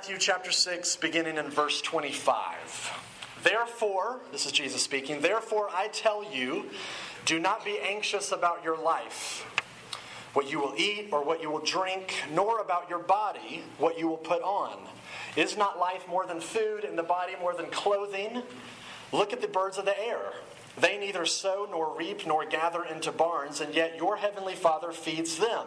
Matthew chapter 6, beginning in verse 25. Therefore, this is Jesus speaking, therefore I tell you, do not be anxious about your life, what you will eat or what you will drink, nor about your body, what you will put on. Is not life more than food and the body more than clothing? Look at the birds of the air. They neither sow nor reap nor gather into barns, and yet your heavenly Father feeds them.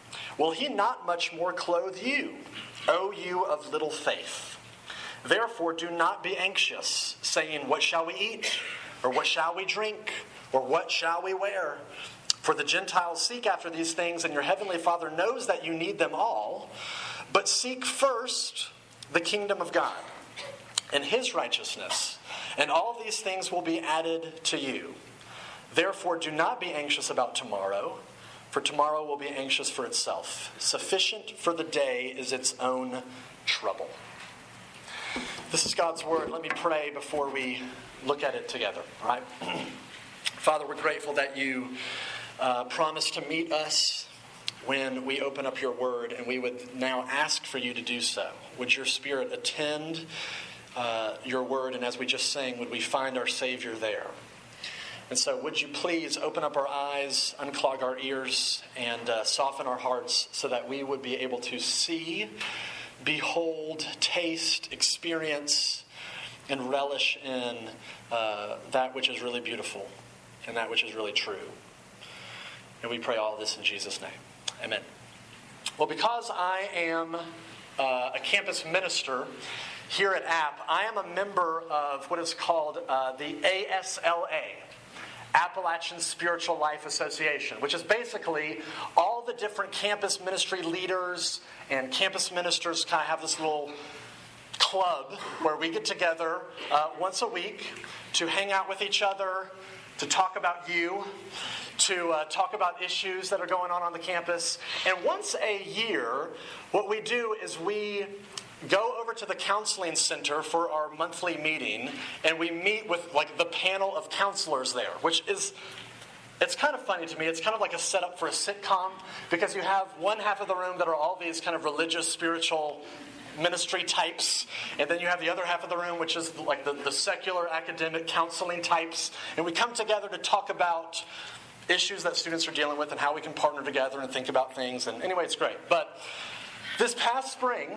will he not much more clothe you, O you of little faith? Therefore, do not be anxious, saying, what shall we eat? Or what shall we drink? Or what shall we wear? For the Gentiles seek after these things, and your heavenly Father knows that you need them all. But seek first the kingdom of God and his righteousness, and all these things will be added to you. Therefore, do not be anxious about tomorrow, for tomorrow will be anxious for itself. Sufficient for the day is its own trouble. This is God's word. Let me pray before we look at it together. All right? Father, we're grateful that you promised to meet us when we open up your word, and we would now ask for you to do so. Would your Spirit attend your word, and as we just sang, would we find our Savior there? And so would you please open up our eyes, unclog our ears, and soften our hearts so that we would be able to see, behold, taste, experience, and relish in that which is really beautiful and that which is really true. And we pray all this in Jesus' name. Amen. Well, because I am a campus minister here at App, I am a member of what is called the ASLA, Appalachian Spiritual Life Association, which is basically all the different campus ministry leaders and campus ministers kind of have this little club where we get together once a week to hang out with each other, to talk about you, to talk about issues that are going on the campus. And once a year, what we do is we go over to the counseling center for our monthly meeting, and we meet with like the panel of counselors there, which is, it's kind of funny to me. It's kind of like a setup for a sitcom, because you have one half of the room that are all these kind of religious, spiritual ministry types, and then you have the other half of the room, which is like the secular academic counseling types, and we come together to talk about issues that students are dealing with and how we can partner together and think about things. And anyway, it's great. But this past spring,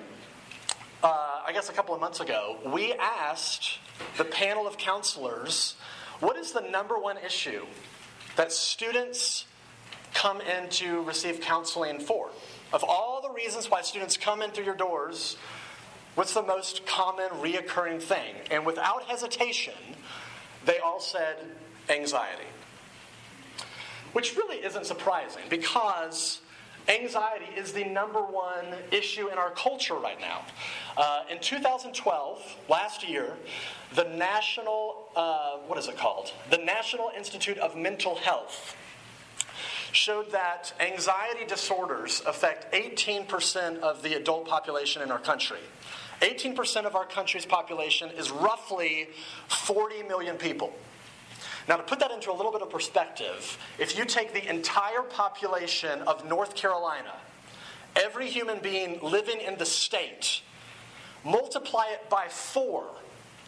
I guess a couple of months ago, we asked the panel of counselors, what is the number one issue that students come in to receive counseling for? Of all the reasons why students come in through your doors, what's the most common reoccurring thing? And without hesitation, they all said anxiety. Which really isn't surprising, because anxiety is the number one issue in our culture right now. In 2012, last year, the National, The National Institute of Mental Health showed that anxiety disorders affect 18% of the adult population in our country. 18% of our country's population is roughly 40 million people. Now, to put that into a little bit of perspective, if you take the entire population of North Carolina, every human being living in the state, multiply it by 4,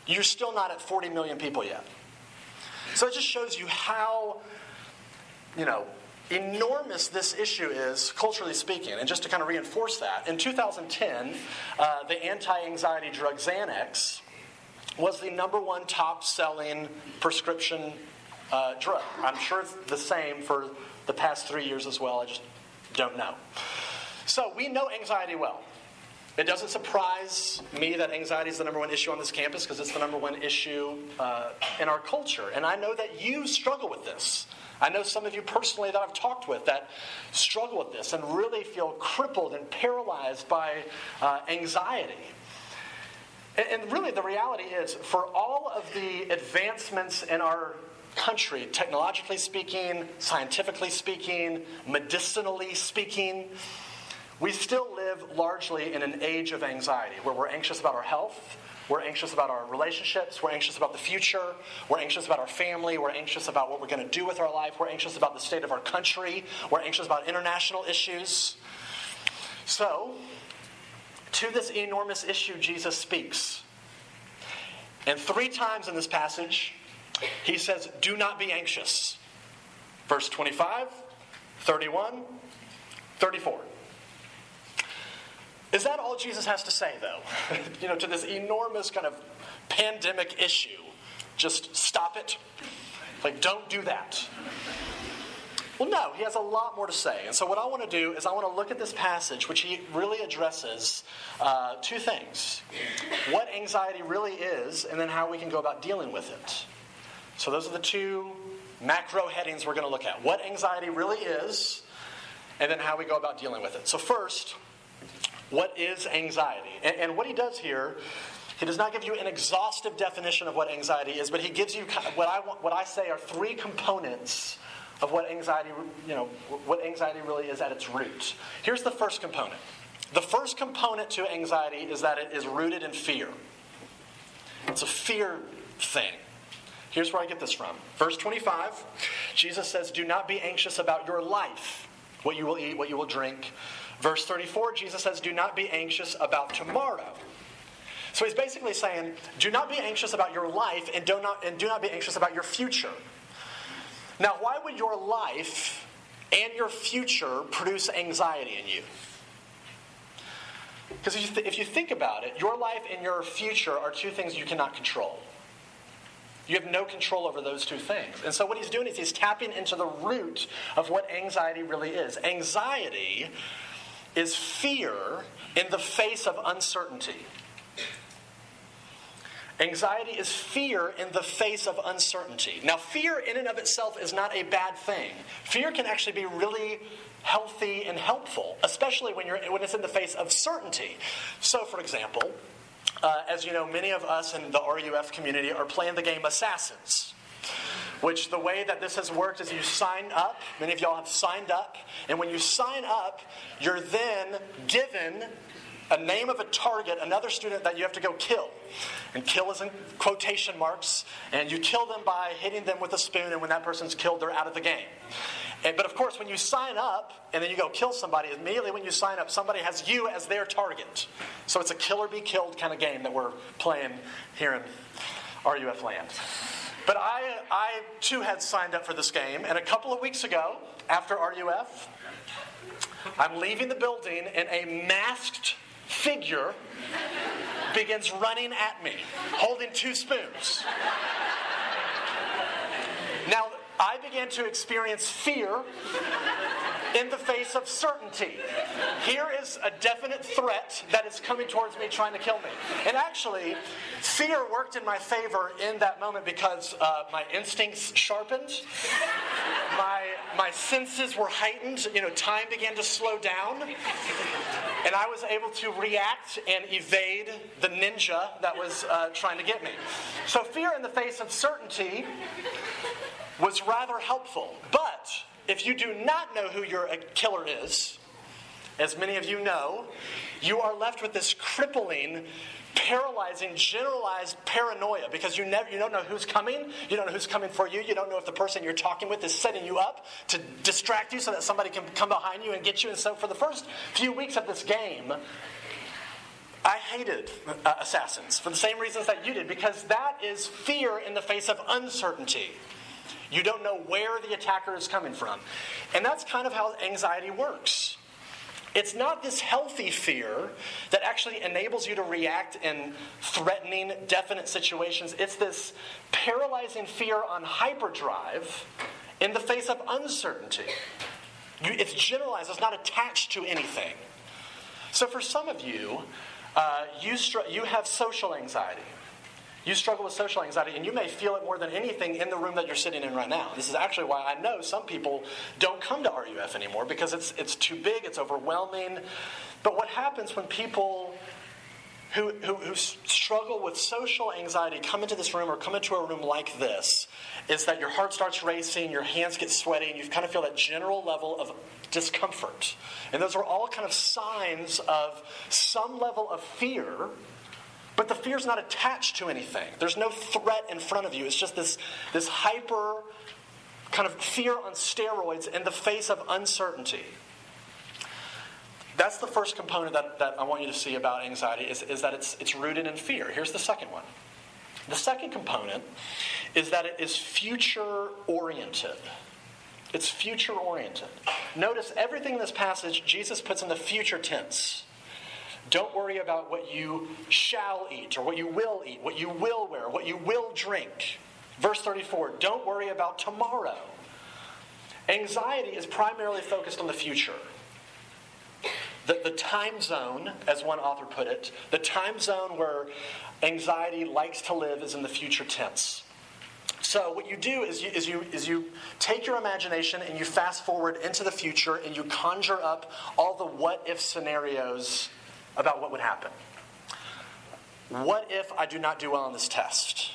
you're still not at 40 million people yet. So it just shows you how, enormous this issue is, culturally speaking. And just to kind of reinforce that, in 2010, the anti-anxiety drug Xanax was the number one top-selling prescription drug. I'm sure it's the same for the past 3 years as well. I just don't know. So we know anxiety well. It doesn't surprise me that anxiety is the number one issue on this campus, because it's the number one issue in our culture. And I know that you struggle with this. I know some of you personally that I've talked with that struggle with this and really feel crippled and paralyzed by anxiety. And really the reality is, for all of the advancements in our country, technologically speaking, scientifically speaking, medicinally speaking, we still live largely in an age of anxiety where we're anxious about our health, we're anxious about our relationships, we're anxious about the future, we're anxious about our family, we're anxious about what we're going to do with our life, we're anxious about the state of our country, we're anxious about international issues. So, to this enormous issue, Jesus speaks. And three times in this passage, he says, do not be anxious. Verse 25, 31, 34. Is that all Jesus has to say, though? You know, to this enormous kind of pandemic issue. Just stop it. Like, don't do that. Well, no, he has a lot more to say. And so what I want to do is I want to look at this passage, which he really addresses two things. What anxiety really is, and then how we can go about dealing with it. So those are the two macro headings we're going to look at. What anxiety really is, and then how we go about dealing with it. So first, what is anxiety? And what he does here, he does not give you an exhaustive definition of what anxiety is, but he gives you what I say are three components of what anxiety, you know, what anxiety really is at its root. Here's the first component. The first component to anxiety is that it is rooted in fear. It's a fear thing. Here's where I get this from. Verse 25, Jesus says, do not be anxious about your life, what you will eat, what you will drink. Verse 34, Jesus says, do not be anxious about tomorrow. So he's basically saying, do not be anxious about your life and do not be anxious about your future. Now, why would your life and your future produce anxiety in you? Because if you think about it, your life and your future are two things you cannot control. You have no control over those two things. And so what he's doing is he's tapping into the root of what anxiety really is. Anxiety is fear in the face of uncertainty. Anxiety is fear in the face of uncertainty. Now, fear in and of itself is not a bad thing. Fear can actually be really healthy and helpful, especially when it's in the face of certainty. So, for example, as you know, many of us in the RUF community are playing the game Assassins, which the way that this has worked is you sign up. Many of y'all have signed up. And when you sign up, you're then given a name of a target, another student that you have to go kill. And kill is in quotation marks. And you kill them by hitting them with a spoon. And when that person's killed, they're out of the game. But of course, when you sign up and then you go kill somebody, immediately when you sign up, somebody has you as their target. So it's a kill or be killed kind of game that we're playing here in RUF land. But I too had signed up for this game. And a couple of weeks ago, after RUF, I'm leaving the building and a masked figure begins running at me, holding two spoons. Now, I began to experience fear in the face of certainty. Here is a definite threat that is coming towards me trying to kill me. And actually, fear worked in my favor in that moment because my instincts sharpened. My senses were heightened. You know, time began to slow down. And I was able to react and evade the ninja that was trying to get me. So fear in the face of certainty was rather helpful. But if you do not know who your killer is, as many of you know, you are left with this crippling, paralyzing, generalized paranoia because you don't know who's coming. You don't know who's coming for you. You don't know if the person you're talking with is setting you up to distract you so that somebody can come behind you and get you. And so for the first few weeks of this game, I hated Assassins for the same reasons that you did, because that is fear in the face of uncertainty. You don't know where the attacker is coming from. And that's kind of how anxiety works. It's not this healthy fear that actually enables you to react in threatening, definite situations. It's this paralyzing fear on hyperdrive in the face of uncertainty. It's generalized. It's not attached to anything. So for some of you, you have social anxiety. You struggle with social anxiety, and you may feel it more than anything in the room that you're sitting in right now. This is actually why I know some people don't come to RUF anymore, because it's too big, it's overwhelming. But what happens when people who struggle with social anxiety come into this room or come into a room like this is that your heart starts racing, your hands get sweaty, and you kind of feel that general level of discomfort. And those are all kind of signs of some level of fear, but the fear's not attached to anything. There's no threat in front of you. It's just this hyper kind of fear on steroids in the face of uncertainty. That's the first component that I want you to see about anxiety is that it's rooted in fear. Here's the second one. The second component is that it is future-oriented. It's future-oriented. Notice everything in this passage Jesus puts in the future tense. Don't worry about what you shall eat or what you will eat, what you will wear, what you will drink. Verse 34, don't worry about tomorrow. Anxiety is primarily focused on the future. The time zone, as one author put it, the time zone where anxiety likes to live is in the future tense. So what you do is you take your imagination and you fast forward into the future and you conjure up all the what-if scenarios about what would happen. What if I do not do well on this test?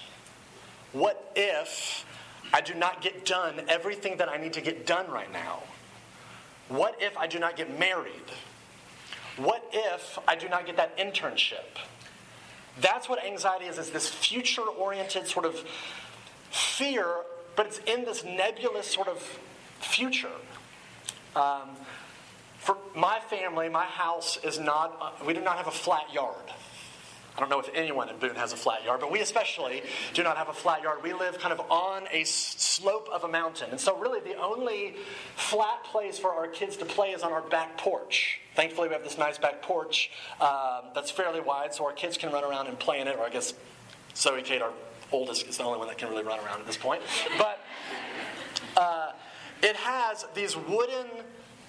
What if I do not get done everything that I need to get done right now? What if I do not get married? What if I do not get that internship? That's what anxiety is this future-oriented sort of fear, but it's in this nebulous sort of future. For my family, my house is not, we do not have a flat yard. I don't know if anyone in Boone has a flat yard, but we especially do not have a flat yard. We live kind of on a slope of a mountain. And so really the only flat place for our kids to play is on our back porch. Thankfully, we have this nice back porch that's fairly wide, so our kids can run around and play in it. Or I guess Zoe Kate, our oldest, is the only one that can really run around at this point. But it has these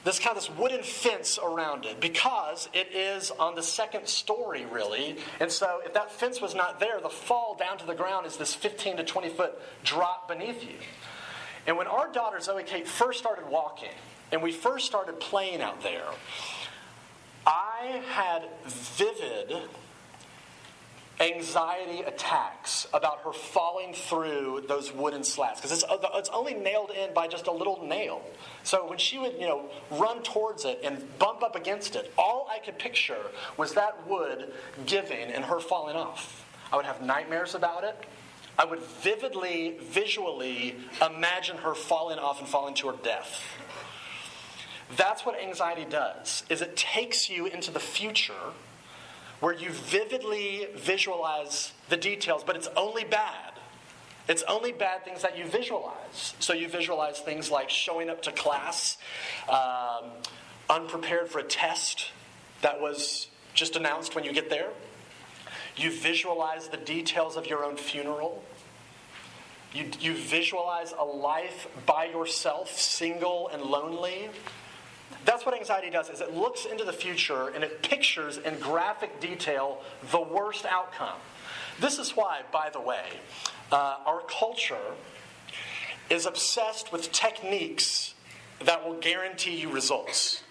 this wooden fence around it because it is on the second story, really. And so if that fence was not there, the fall down to the ground is this 15 to 20-foot drop beneath you. And when our daughter, Zoe Kate, first started walking and we first started playing out there, I had vivid anxiety attacks about her falling through those wooden slats because it's only nailed in by just a little nail. So when she would, run towards it and bump up against it, all I could picture was that wood giving and her falling off. I would have nightmares about it. I would vividly, visually imagine her falling off and falling to her death. That's what anxiety does, is it takes you into the future where you vividly visualize the details, but it's only bad. It's only bad things that you visualize. So you visualize things like showing up to class, unprepared for a test that was just announced when you get there. You visualize the details of your own funeral. You visualize a life by yourself, single and lonely. That's what anxiety does, is it looks into the future and it pictures in graphic detail the worst outcome. This is why, by the way, our culture is obsessed with techniques that will guarantee you results.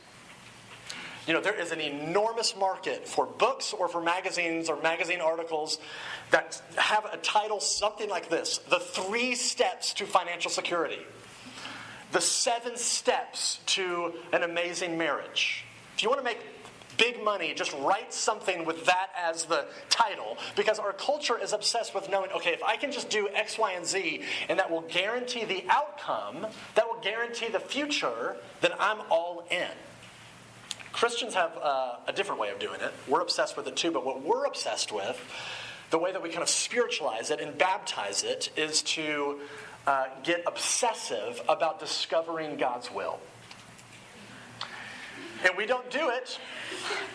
There is an enormous market for books or for magazines or magazine articles that have a title something like this, The 3 Steps to Financial Security. The 7 steps to an amazing marriage. If you want to make big money, just write something with that as the title, because our culture is obsessed with knowing, okay, if I can just do X, Y, and Z, and that will guarantee the outcome, that will guarantee the future, then I'm all in. Christians have a different way of doing it. We're obsessed with it too, but what we're obsessed with, the way that we kind of spiritualize it and baptize it, is to get obsessive about discovering God's will. And we don't do it.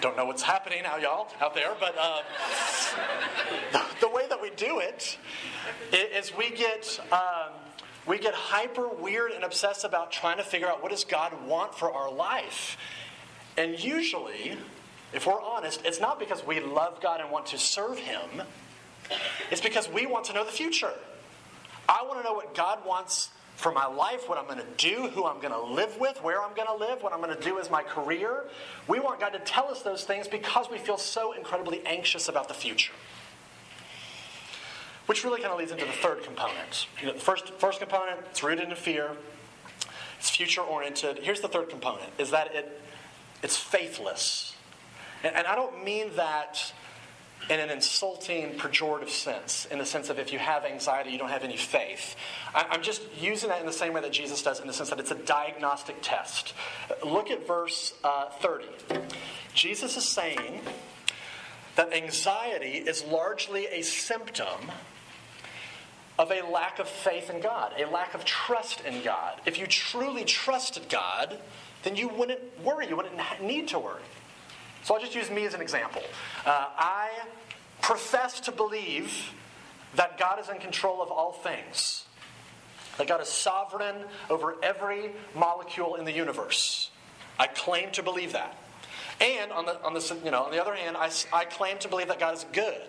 Don't know what's happening now, y'all, out there, but the way that we do it is we get hyper weird and obsessed about trying to figure out what does God want for our life. And usually, if we're honest, it's not because we love God and want to serve Him. It's because we want to know the future. I want to know what God wants for my life, what I'm going to do, who I'm going to live with, where I'm going to live, what I'm going to do as my career. We want God to tell us those things because we feel so incredibly anxious about the future. Which really kind of leads into the third component. You know, the first component, it's rooted in fear. It's future-oriented. Here's the third component, is that it's faithless. And I don't mean that in an insulting, pejorative sense, in the sense of if you have anxiety, you don't have any faith. I'm just using that in the same way that Jesus does, in the sense that it's a diagnostic test. Look at verse 30. Jesus is saying that anxiety is largely a symptom of a lack of faith in God, a lack of trust in God. If you truly trusted God, then you wouldn't worry. You wouldn't need to worry. So I'll just use me as an example. I profess to believe that God is in control of all things, that God is sovereign over every molecule in the universe. I claim to believe that. And on the other hand, I claim to believe that God is good.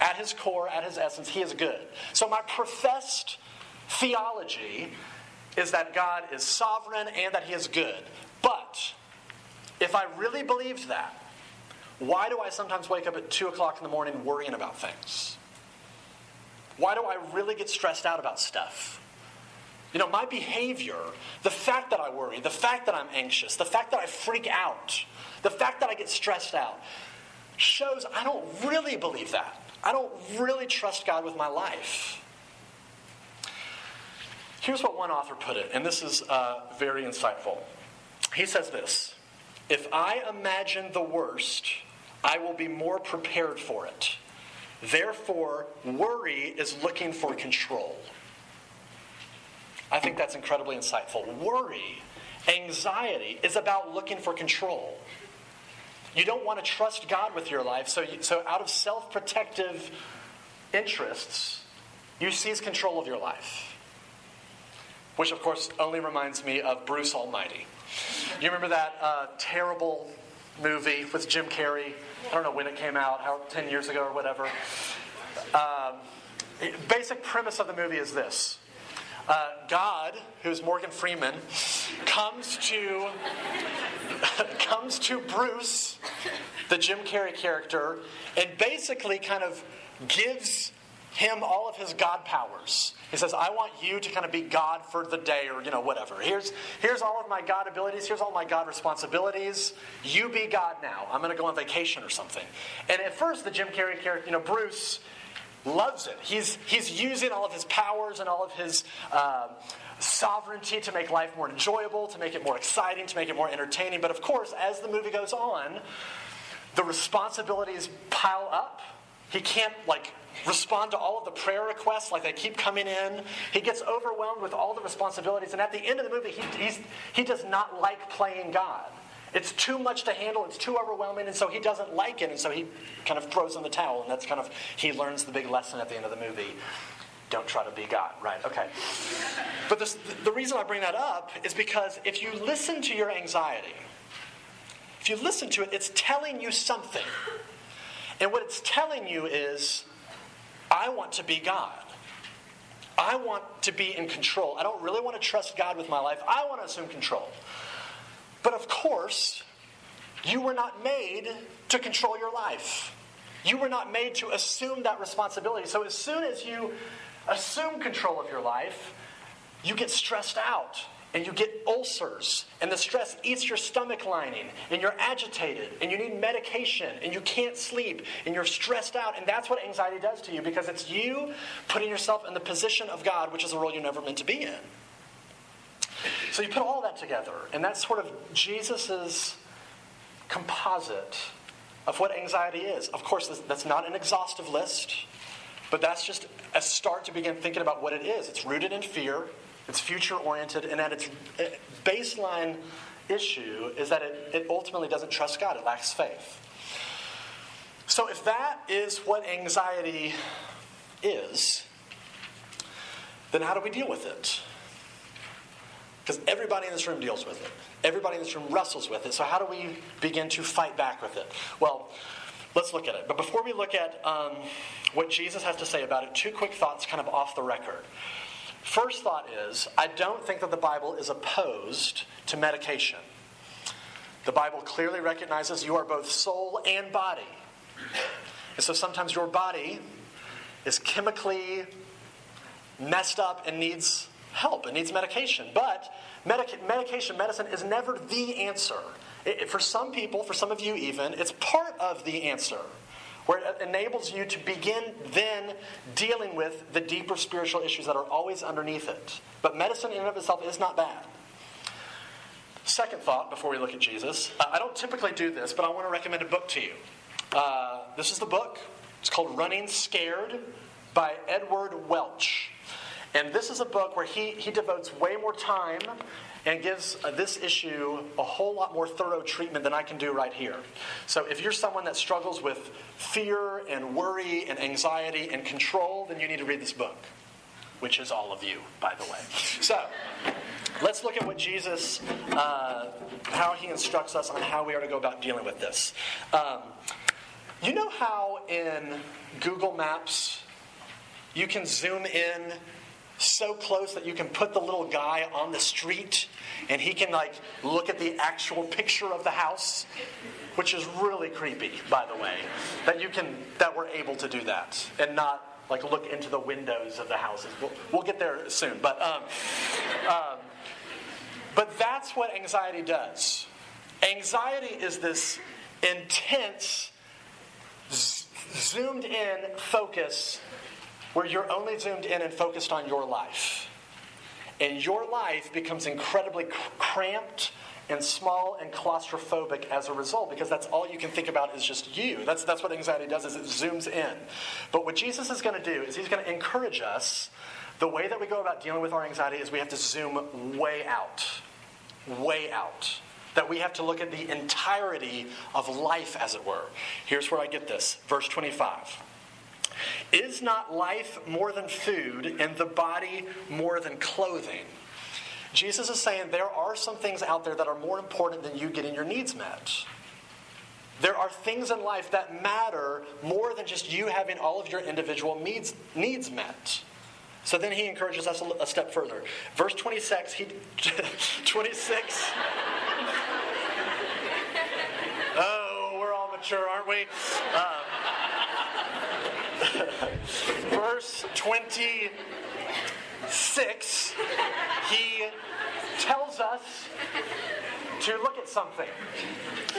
At his core, at his essence, he is good. So my professed theology is that God is sovereign and that he is good. But if I really believed that, why do I sometimes wake up at 2 o'clock in the morning worrying about things? Why do I really get stressed out about stuff? You know, my behavior, the fact that I worry, the fact that I'm anxious, the fact that I freak out, the fact that I get stressed out, shows I don't really believe that. I don't really trust God with my life. Here's what one author put it, and this is very insightful. He says this: if I imagine the worst, I will be more prepared for it. Therefore, worry is looking for control. I think that's incredibly insightful. Worry, anxiety, is about looking for control. You don't want to trust God with your life, so out of self-protective interests, you seize control of your life. Which, of course, only reminds me of Bruce Almighty. You remember that terrible movie with Jim Carrey? I don't know when it came out, 10 years ago or whatever. Basic premise of the movie is this. God, who's Morgan Freeman, comes to Bruce, the Jim Carrey character, and basically kind of gives him all of his God powers. He says, I want you to kind of be God for the day, or, you know, whatever. Here's all of my God abilities. Here's all my God responsibilities. You be God now. I'm going to go on vacation or something. And at first, the Jim Carrey character, you know, Bruce, loves it. He's using all of his powers and all of his sovereignty to make life more enjoyable, to make it more exciting, to make it more entertaining. But of course, as the movie goes on, the responsibilities pile up. He can't, respond to all of the prayer requests, they keep coming in. He gets overwhelmed with all the responsibilities, and at the end of the movie, he does not like playing God. It's too much to handle, it's too overwhelming, and so he doesn't like it, and so he kind of throws in the towel, and that's kind of, he learns the big lesson at the end of the movie. Don't try to be God, right? Okay. But the reason I bring that up is because if you listen to your anxiety, if you listen to it, it's telling you something. And what it's telling you is, I want to be God. I want to be in control. I don't really want to trust God with my life. I want to assume control. But of course, you were not made to control your life. You were not made to assume that responsibility. So as soon as you assume control of your life, you get stressed out and you get ulcers, and the stress eats your stomach lining, and you're agitated, and you need medication, and you can't sleep, and you're stressed out, and that's what anxiety does to you, because it's you putting yourself in the position of God, which is a role you're never meant to be in. So you put all that together, and that's sort of Jesus's composite of what anxiety is. Of course, that's not an exhaustive list, but that's just a start to begin thinking about what it is. It's rooted in fear. It's future-oriented, and at its baseline issue is that it ultimately doesn't trust God. It lacks faith. So if that is what anxiety is, then how do we deal with it? Because everybody in this room deals with it. Everybody in this room wrestles with it. So how do we begin to fight back with it? Well, let's look at it. But before we look at what Jesus has to say about it, two quick thoughts kind of off the record. First thought is, I don't think that the Bible is opposed to medication. The Bible clearly recognizes you are both soul and body. And so sometimes your body is chemically messed up and needs help. It needs medication. But medicine is never the answer. For some people, for some of you even, it's part of the answer, where it enables you to begin then dealing with the deeper spiritual issues that are always underneath it. But medicine in and of itself is not bad. Second thought before we look at Jesus. I don't typically do this, but I want to recommend a book to you. This is the book. It's called Running Scared by Edward Welch. And this is a book where he devotes way more time and gives this issue a whole lot more thorough treatment than I can do right here. So if you're someone that struggles with fear and worry and anxiety and control, then you need to read this book, which is all of you, by the way. So let's look at what Jesus, how he instructs us on how we are to go about dealing with this. You know how in Google Maps you can zoom in so close that you can put the little guy on the street and he can like look at the actual picture of the house, which is really creepy, by the way, that we're able to do that and not like look into the windows of the houses. We'll get there soon, but that's what anxiety does. Anxiety is this intense, zoomed in focus where you're only zoomed in and focused on your life. And your life becomes incredibly cramped and small and claustrophobic as a result, because that's all you can think about is just you. That's what anxiety does, is it zooms in. But what Jesus is going to do is he's going to encourage us. The way that we go about dealing with our anxiety is we have to zoom way out. Way out. That we have to look at the entirety of life, as it were. Here's where I get this. Verse 25. Is not life more than food, and the body more than clothing? Jesus is saying there are some things out there that are more important than you getting your needs met. There are things in life that matter more than just you having all of your individual needs met. So then he encourages us a step further. Verse 26, 26. Oh, we're all mature, aren't we? Verse 26, he tells us to look at something.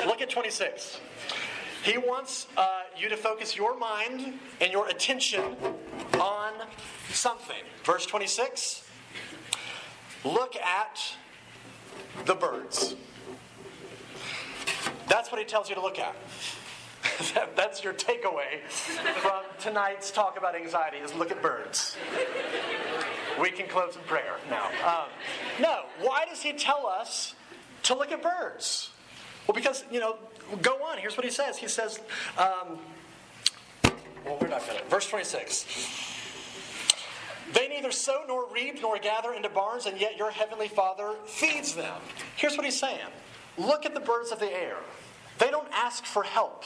Look at 26. He wants you to focus your mind and your attention on something. Verse 26, look at the birds. That's what he tells you to look at. That's your takeaway from tonight's talk about anxiety, is look at birds. We can close in prayer now. No, why does he tell us to look at birds? Well, because, go on. Here's what he says. He says, we're not going to. Verse 26. They neither sow nor reap nor gather into barns, and yet your heavenly Father feeds them. Here's what he's saying. Look at the birds of the air. They don't ask for help.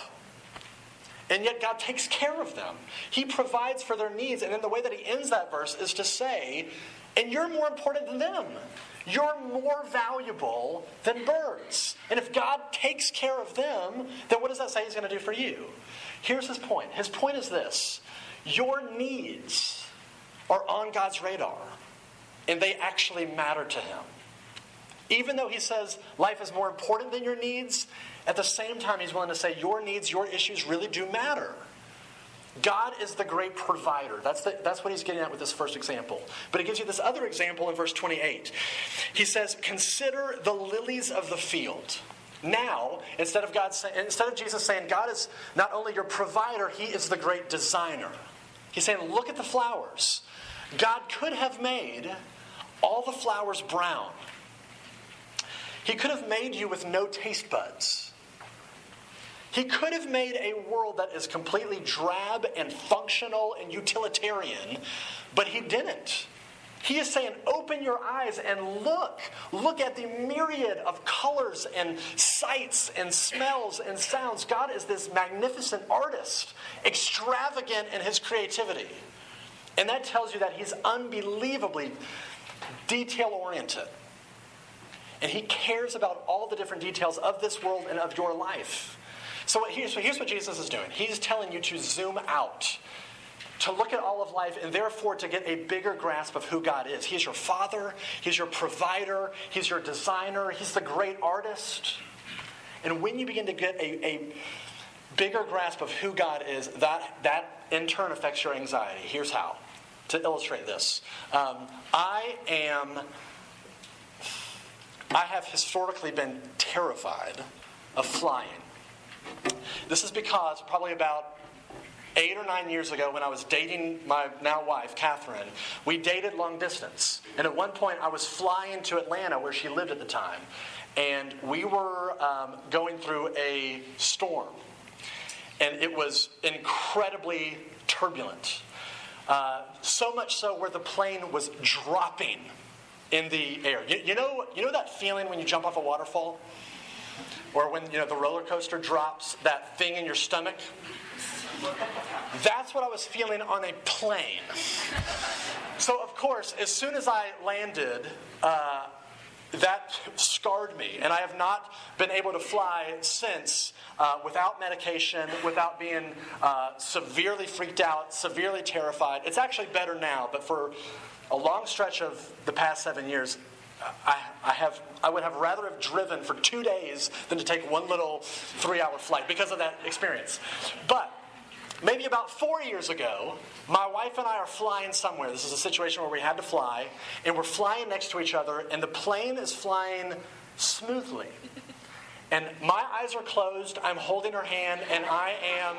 And yet God takes care of them. He provides for their needs. And then the way that he ends that verse is to say, and you're more important than them. You're more valuable than birds. And if God takes care of them, then what does that say he's going to do for you? Here's his point. His point is this. Your needs are on God's radar. And they actually matter to him. Even though he says life is more important than your needs, at the same time he's willing to say your needs, your issues really do matter. God is the great provider. That's what he's getting at with this first example. But he gives you this other example in verse 28. He says, consider the lilies of the field. Now, instead of Jesus saying God is not only your provider, he is the great designer. He's saying, look at the flowers. God could have made all the flowers brown. He could have made you with no taste buds. He could have made a world that is completely drab and functional and utilitarian, but he didn't. He is saying, open your eyes and look. Look at the myriad of colors and sights and smells and sounds. God is this magnificent artist, extravagant in his creativity. And that tells you that he's unbelievably detail-oriented. And he cares about all the different details of this world and of your life. So here's what Jesus is doing. He's telling you to zoom out, to look at all of life, and therefore to get a bigger grasp of who God is. He's your father. He's your provider. He's your designer. He's the great artist. And when you begin to get a bigger grasp of who God is, that in turn affects your anxiety. Here's how. To illustrate this. I have historically been terrified of flying. This is because probably about 8 or 9 years ago when I was dating my now wife, Catherine, we dated long distance. And at one point I was flying to Atlanta where she lived at the time. And we were going through a storm. And it was incredibly turbulent. So much so where the plane was dropping in the air. You know that feeling when you jump off a waterfall? Or when the roller coaster drops, that thing in your stomach? That's what I was feeling on a plane. So, of course, as soon as I landed, that scarred me. And I have not been able to fly since without medication, without being severely freaked out, severely terrified. It's actually better now, but for a long stretch of the past 7 years, I would rather have driven for 2 days than to take one little 3-hour flight because of that experience. But maybe about 4 years ago, my wife and I are flying somewhere. This is a situation where we had to fly, and we're flying next to each other, and the plane is flying smoothly. And my eyes are closed, I'm holding her hand, and I am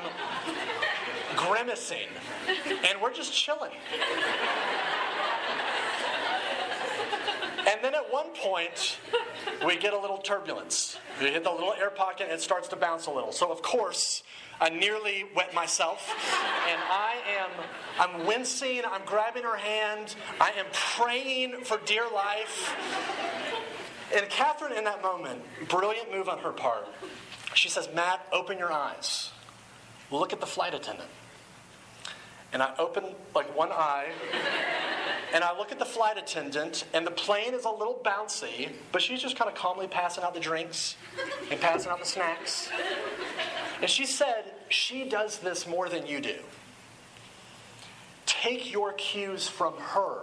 grimacing. And we're just chilling. And then at one point, we get a little turbulence. We hit the little air pocket and it starts to bounce a little. So of course, I nearly wet myself. And I'm wincing, I'm grabbing her hand, I am praying for dear life. And Catherine in that moment, brilliant move on her part, she says, "Matt, open your eyes. Look at the flight attendant." And I open one eye, and I look at the flight attendant, and the plane is a little bouncy, but she's just kind of calmly passing out the drinks and passing out the snacks. And she said, "She does this more than you do. Take your cues from her,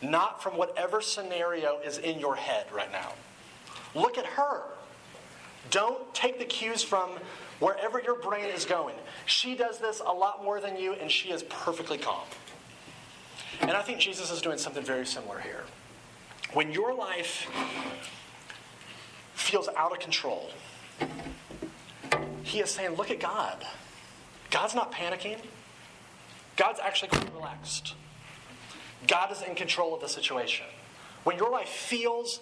not from whatever scenario is in your head right now. Look at her. Don't take the cues from wherever your brain is going. She does this a lot more than you, and she is perfectly calm." And I think Jesus is doing something very similar here. When your life feels out of control, he is saying, look at God. God's not panicking. God's actually quite relaxed. God is in control of the situation. When your life feels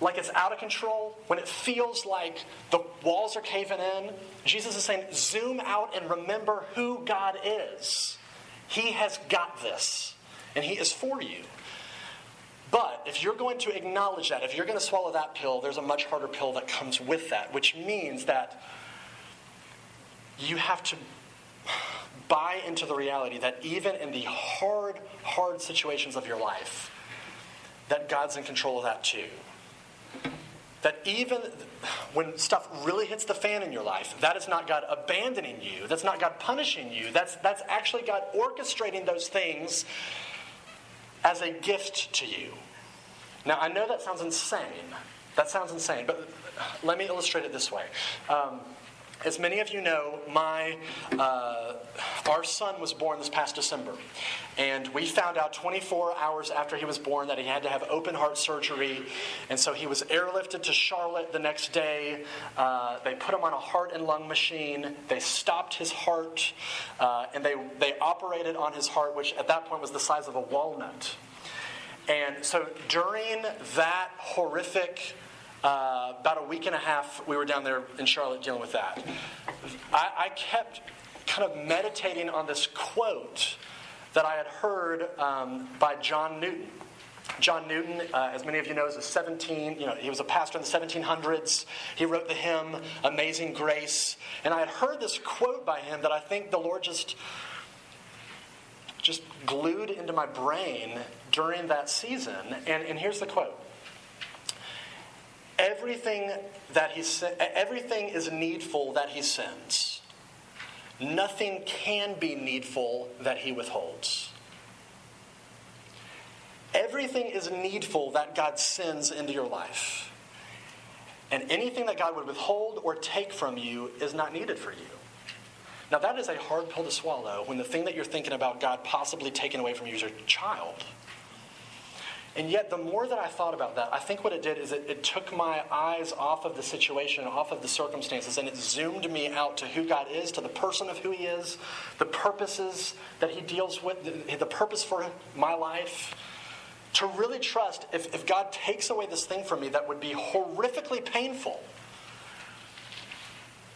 like it's out of control, when it feels like the walls are caving in, Jesus is saying, zoom out and remember who God is. He has got this, and he is for you. But if you're going to acknowledge that, if you're going to swallow that pill, there's a much harder pill that comes with that, which means that you have to buy into the reality that even in the hard, hard situations of your life, that God's in control of that too. That even when stuff really hits the fan in your life, that is not God abandoning you. That's not God punishing you. That's actually God orchestrating those things as a gift to you. Now, I know that sounds insane. That sounds insane, but let me illustrate it this way. As many of you know, our son was born this past December, and we found out 24 hours after he was born that he had to have open heart surgery, and so he was airlifted to Charlotte the next day. They put him on a heart and lung machine. They stopped his heart, and they operated on his heart, which at that point was the size of a walnut. And so during that horrific about a week and a half, we were down there in Charlotte dealing with that. I kept kind of meditating on this quote that I had heard by John Newton. John Newton, as many of you know, is he was a pastor in the 1700s. He wrote the hymn, Amazing Grace. And I had heard this quote by him that I think the Lord just just glued into my brain during that season. And here's the quote. Everything is needful that he sends. Nothing can be needful that he withholds. Everything is needful that God sends into your life. And anything that God would withhold or take from you is not needed for you. Now that is a hard pill to swallow when the thing that you're thinking about God possibly taking away from you is your child. And yet the more that I thought about that, I think what it did is it took my eyes off of the situation, off of the circumstances, and it zoomed me out to who God is, to the person of who he is, the purposes that he deals with, the purpose for my life. To really trust, if God takes away this thing from me that would be horrifically painful,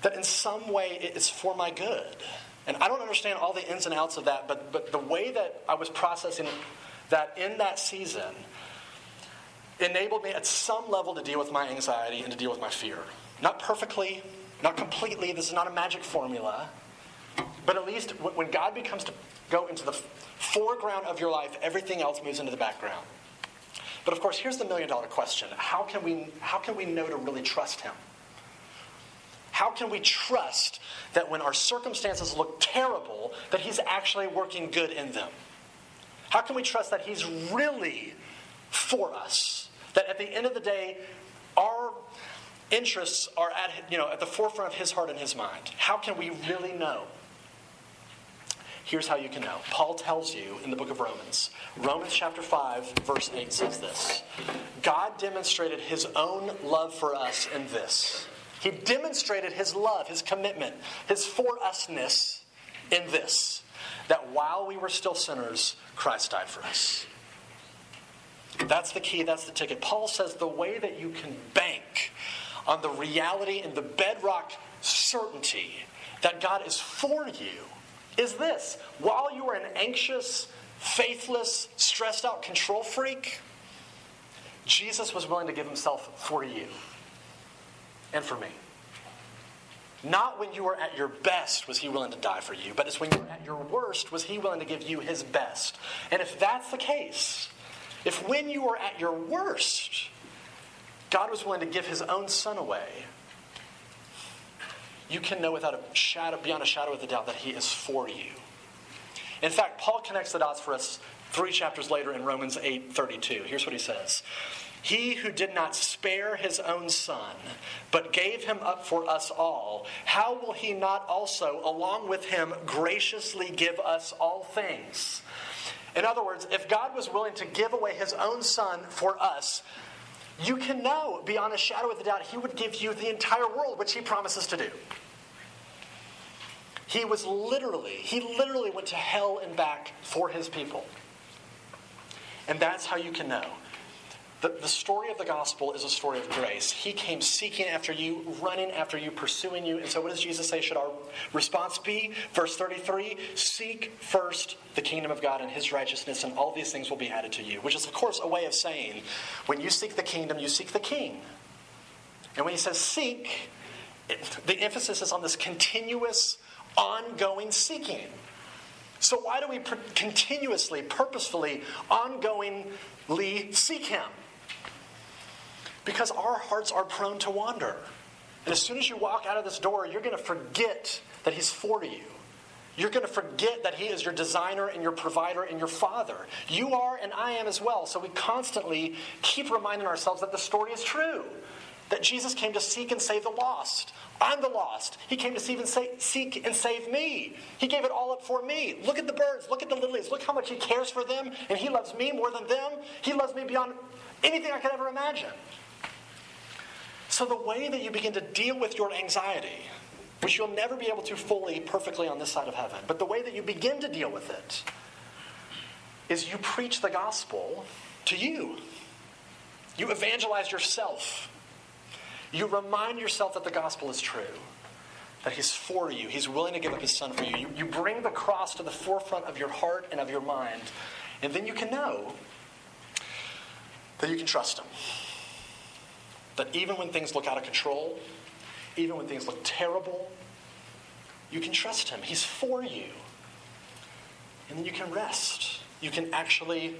that in some way it's for my good. And I don't understand all the ins and outs of that, but the way that I was processing that in that season enabled me at some level to deal with my anxiety and to deal with my fear. Not perfectly, not completely, this is not a magic formula, but at least when God becomes to go into the foreground of your life, everything else moves into the background. But of course, here's the million-dollar question. How can we know to really trust him? How can we trust that when our circumstances look terrible, that he's actually working good in them? How can we trust that he's really for us? That at the end of the day, our interests are at the forefront of his heart and his mind. How can we really know? Here's how you can know. Paul tells you in the book of Romans. Romans chapter 5, verse 8 says this. God demonstrated his own love for us in this. He demonstrated his love, his commitment, his for-us-ness in this. That while we were still sinners, Christ died for us. That's the key, that's the ticket. Paul says the way that you can bank on the reality and the bedrock certainty that God is for you is this. While you are an anxious, faithless, stressed out control freak, Jesus was willing to give himself for you and for me. Not when you were at your best was he willing to die for you, but it's when you were at your worst was he willing to give you his best. And if that's the case, if when you were at your worst, God was willing to give his own son away, you can know without a shadow, beyond a shadow of a doubt, that he is for you. In fact, Paul connects the dots for us 3 chapters later in Romans 8:32. Here's what he says. He who did not spare his own son, but gave him up for us all, how will he not also, along with him, graciously give us all things? In other words, if God was willing to give away his own son for us, you can know beyond a shadow of a doubt he would give you the entire world, which he promises to do. He literally went to hell and back for his people. And that's how you can know. The story of the gospel is a story of grace. He came seeking after you, running after you, pursuing you. And so what does Jesus say should our response be? Verse 33, seek first the kingdom of God and his righteousness, and all these things will be added to you. Which is, of course, a way of saying, when you seek the kingdom, you seek the king. And when he says seek, the emphasis is on this continuous, ongoing seeking. So why do we continuously, purposefully, ongoingly seek him? Because our hearts are prone to wander. And as soon as you walk out of this door, you're going to forget that he's for you. You're going to forget that he is your designer and your provider and your father. You are and I am as well. So we constantly keep reminding ourselves that the story is true. That Jesus came to seek and save the lost. I'm the lost. He came to seek and save me. He gave it all up for me. Look at the birds. Look at the lilies. Look how much he cares for them. And he loves me more than them. He loves me beyond anything I could ever imagine. So the way that you begin to deal with your anxiety, which you'll never be able to fully, perfectly on this side of heaven, but the way that you begin to deal with it is you preach the gospel to you. You evangelize yourself. You remind yourself that the gospel is true, that he's for you. He's willing to give up his son for you. You bring the cross to the forefront of your heart and of your mind, and then you can know that you can trust him. That even when things look out of control, even when things look terrible, you can trust him. He's for you. and then you can rest. You can actually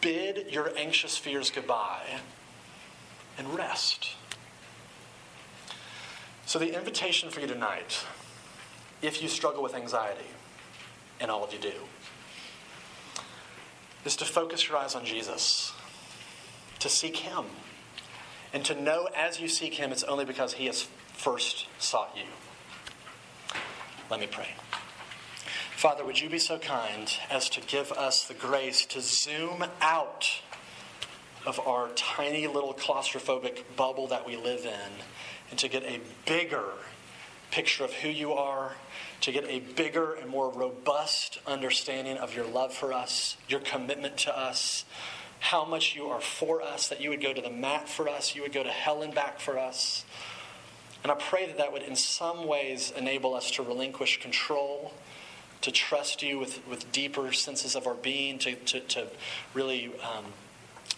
bid your anxious fears goodbye and rest. So the invitation for you tonight, if you struggle with anxiety, and all of you do, is to focus your eyes on Jesus, to seek him, and to know as you seek him, it's only because he has first sought you. Let me pray. Father, would you be so kind as to give us the grace to zoom out of our tiny little claustrophobic bubble that we live in and to get a bigger picture of who you are, to get a bigger and more robust understanding of your love for us, your commitment to us, how much you are for us, that you would go to the mat for us, you would go to hell and back for us. And I pray that that would in some ways enable us to relinquish control, to trust you with deeper senses of our being, to really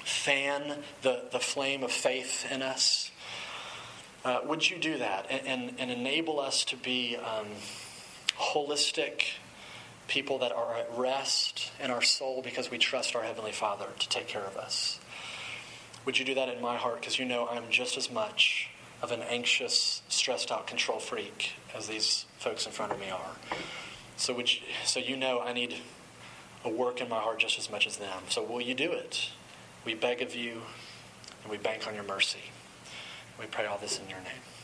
fan the flame of faith in us. Would you do that and enable us to be holistic people that are at rest in our soul because we trust our Heavenly Father to take care of us? Would you do that in my heart? Because you know I'm just as much of an anxious, stressed out control freak as these folks in front of me are. So you know I need a work in my heart just as much as them. So will you do it? We beg of you and we bank on your mercy. We pray all this in your name.